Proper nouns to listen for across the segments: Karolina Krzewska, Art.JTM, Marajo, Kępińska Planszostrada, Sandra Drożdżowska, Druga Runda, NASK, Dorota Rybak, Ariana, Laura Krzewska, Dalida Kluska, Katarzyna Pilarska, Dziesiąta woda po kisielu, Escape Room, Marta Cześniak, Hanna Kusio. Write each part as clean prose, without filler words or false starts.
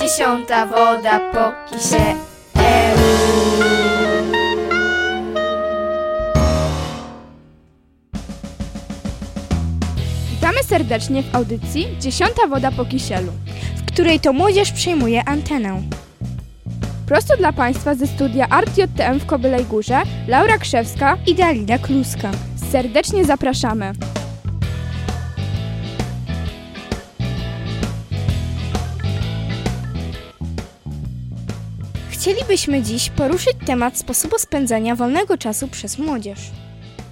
Dziesiąta woda po kisielu. Serdecznie w audycji Dziesiąta woda po kisielu, w której to młodzież przyjmuje antenę. Prosto dla Państwa ze studia Art.JTM w Kobylej Górze Laura Krzewska i Dalida Kluska. Serdecznie zapraszamy. Chcielibyśmy dziś poruszyć temat sposobu spędzania wolnego czasu przez młodzież.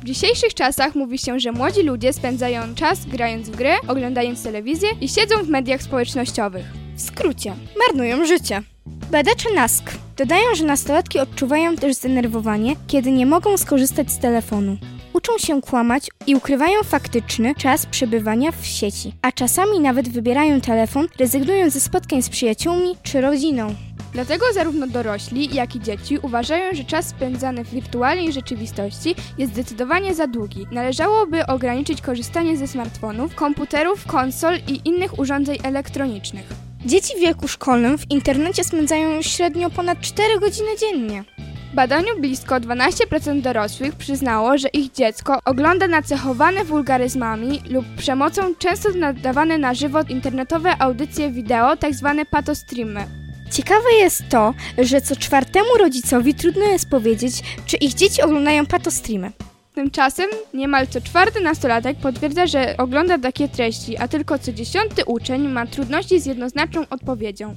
W dzisiejszych czasach mówi się, że młodzi ludzie spędzają czas grając w gry, oglądając telewizję i siedzą w mediach społecznościowych. W skrócie, marnują życie. Badacze NASK dodają, że nastolatki odczuwają też zdenerwowanie, kiedy nie mogą skorzystać z telefonu. Uczą się kłamać i ukrywają faktyczny czas przebywania w sieci, a czasami nawet wybierają telefon, rezygnując ze spotkań z przyjaciółmi czy rodziną. Dlatego zarówno dorośli, jak i dzieci uważają, że czas spędzany w wirtualnej rzeczywistości jest zdecydowanie za długi. Należałoby ograniczyć korzystanie ze smartfonów, komputerów, konsol i innych urządzeń elektronicznych. Dzieci w wieku szkolnym w internecie spędzają średnio ponad 4 godziny dziennie. W badaniu blisko 12% dorosłych przyznało, że ich dziecko ogląda nacechowane wulgaryzmami lub przemocą często nadawane na żywo internetowe audycje wideo, tzw. patostreamy. Ciekawe jest to, że co czwartemu rodzicowi trudno jest powiedzieć, czy ich dzieci oglądają patostreamy. Tymczasem niemal co czwarty nastolatek potwierdza, że ogląda takie treści, a tylko co 10. uczeń ma trudności z jednoznaczną odpowiedzią.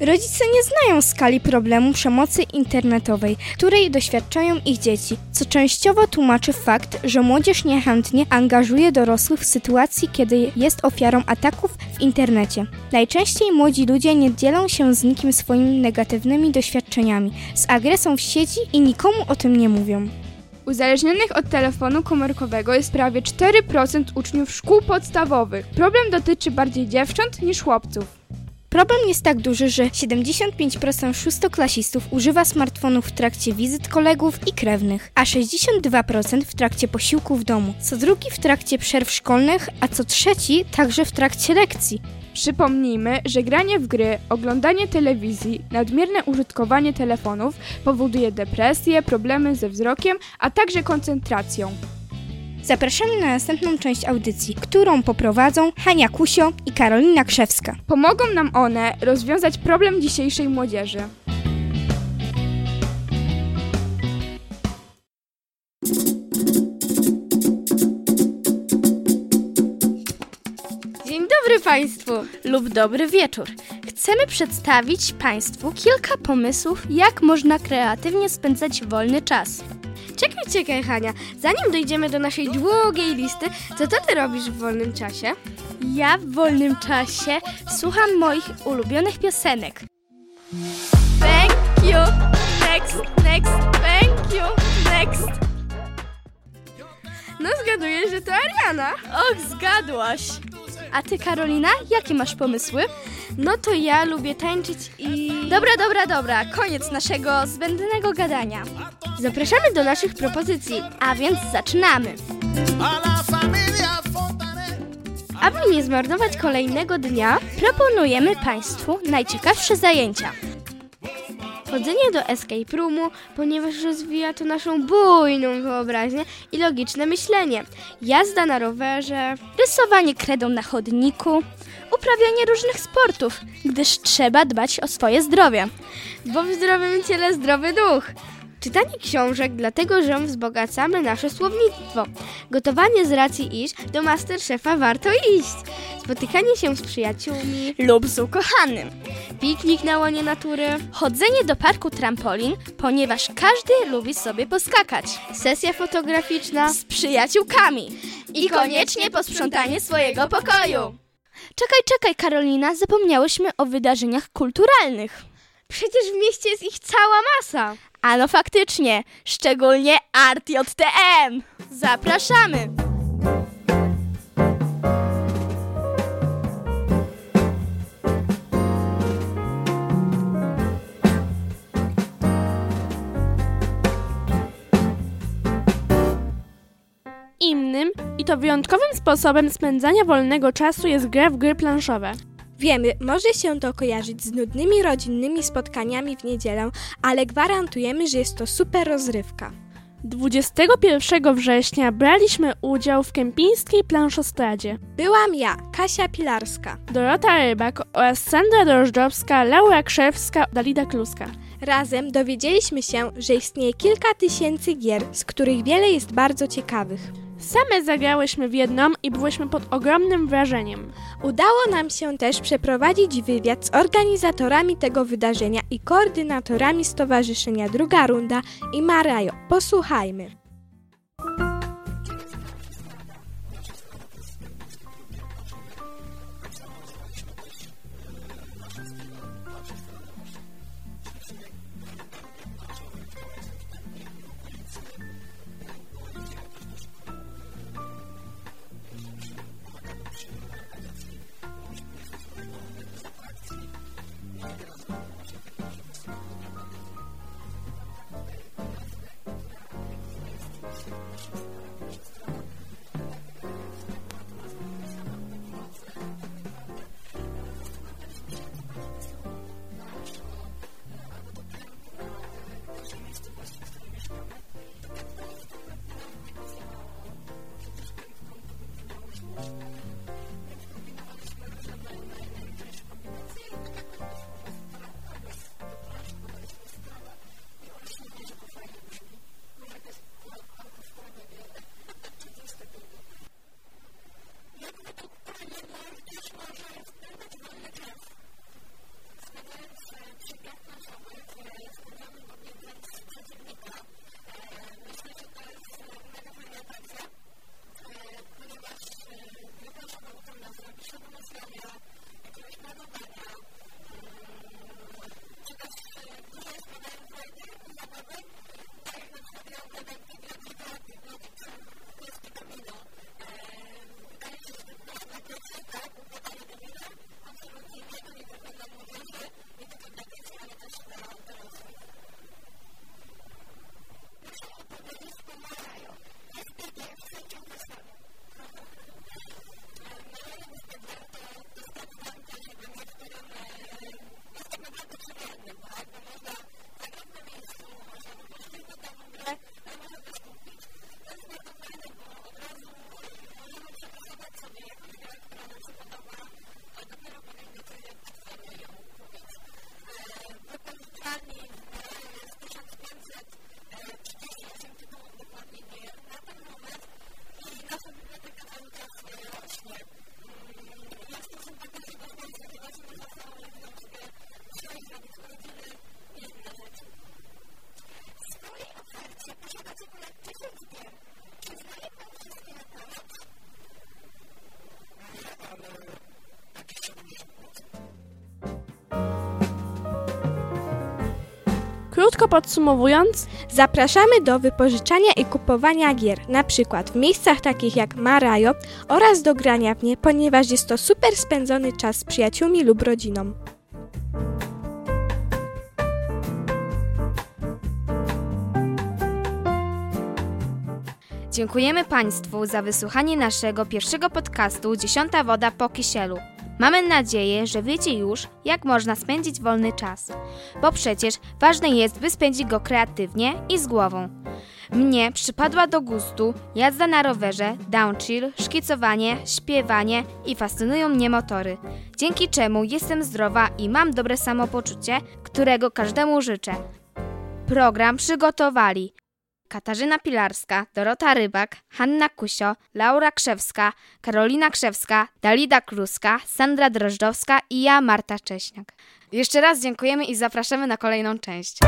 Rodzice nie znają skali problemu przemocy internetowej, której doświadczają ich dzieci, co częściowo tłumaczy fakt, że młodzież niechętnie angażuje dorosłych w sytuacji, kiedy jest ofiarą ataków w internecie. Najczęściej młodzi ludzie nie dzielą się z nikim swoimi negatywnymi doświadczeniami, z agresją w sieci i nikomu o tym nie mówią. Uzależnionych od telefonu komórkowego jest prawie 4% uczniów szkół podstawowych. Problem dotyczy bardziej dziewcząt niż chłopców. Problem jest tak duży, że 75% szóstoklasistów używa smartfonów w trakcie wizyt kolegów i krewnych, a 62% w trakcie posiłku w domu, co drugi w trakcie przerw szkolnych, a co trzeci także w trakcie lekcji. Przypomnijmy, że granie w gry, oglądanie telewizji, nadmierne użytkowanie telefonów powoduje depresję, problemy ze wzrokiem, a także koncentracją. Zapraszamy na następną część audycji, którą poprowadzą Hania Kusio i Karolina Krzewska. Pomogą nam one rozwiązać problem dzisiejszej młodzieży. Dzień dobry Państwu lub dobry wieczór. Chcemy przedstawić Państwu kilka pomysłów, jak można kreatywnie spędzać wolny czas. Czekaj, Hania, zanim dojdziemy do naszej długiej listy, co to ty robisz w wolnym czasie? Ja w wolnym czasie słucham moich ulubionych piosenek. Thank you, next, thank you, next. No zgaduję, że to Ariana. Och, zgadłaś. A ty, Karolina, jakie masz pomysły? No to ja lubię tańczyć i... Dobra, koniec naszego zbędnego gadania. Zapraszamy do naszych propozycji, a więc zaczynamy. Aby nie zmarnować kolejnego dnia, proponujemy Państwu najciekawsze zajęcia. Chodzenie do Escape Roomu, ponieważ rozwija to naszą bujną wyobraźnię i logiczne myślenie. Jazda na rowerze, rysowanie kredą na chodniku, uprawianie różnych sportów, gdyż trzeba dbać o swoje zdrowie. Bo w zdrowym ciele zdrowy duch. Czytanie książek, dlatego że wzbogacamy nasze słownictwo. Gotowanie z racji, iż do MasterChefa warto iść. Spotykanie się z przyjaciółmi lub z ukochanym. Piknik na łonie natury. Chodzenie do parku trampolin, ponieważ każdy lubi sobie poskakać. Sesja fotograficzna z przyjaciółkami. I koniecznie posprzątanie swojego pokoju. Czekaj, Karolina, zapomniałyśmy o wydarzeniach kulturalnych. Przecież w mieście jest ich cała masa. A no faktycznie, szczególnie Art.JTM. Zapraszamy! to wyjątkowym sposobem spędzania wolnego czasu jest gra w gry planszowe. Wiemy, może się to kojarzyć z nudnymi rodzinnymi spotkaniami w niedzielę, ale gwarantujemy, że jest to super rozrywka. 21 września braliśmy udział w Kępińskiej Planszostradzie. Byłam ja, Kasia Pilarska, Dorota Rybak oraz Sandra Drożdżowska, Laura Krzewska, Dalida Kluska. Razem dowiedzieliśmy się, że istnieje kilka tysięcy gier, z których wiele jest bardzo ciekawych. Same zagrałyśmy w jedną i byłyśmy pod ogromnym wrażeniem. Udało nam się też przeprowadzić wywiad z organizatorami tego wydarzenia i koordynatorami stowarzyszenia Druga Runda i Marajo. Posłuchajmy. Krótko podsumowując, zapraszamy do wypożyczania i kupowania gier, na przykład w miejscach takich jak Marajo, oraz do grania w nie, ponieważ jest to super spędzony czas z przyjaciółmi lub rodziną. Dziękujemy Państwu za wysłuchanie naszego pierwszego podcastu Dziesiąta woda po kisielu. Mamy nadzieję, że wiecie już, jak można spędzić wolny czas, bo przecież ważne jest, by spędzić go kreatywnie i z głową. Mnie przypadła do gustu jazda na rowerze, downchill, szkicowanie, śpiewanie i fascynują mnie motory, dzięki czemu jestem zdrowa i mam dobre samopoczucie, którego każdemu życzę. Program przygotowali Katarzyna Pilarska, Dorota Rybak, Hanna Kusio, Laura Krzewska, Karolina Krzewska, Dalida Kluska, Sandra Drożdżowska i ja, Marta Cześniak. Jeszcze raz dziękujemy i zapraszamy na kolejną część.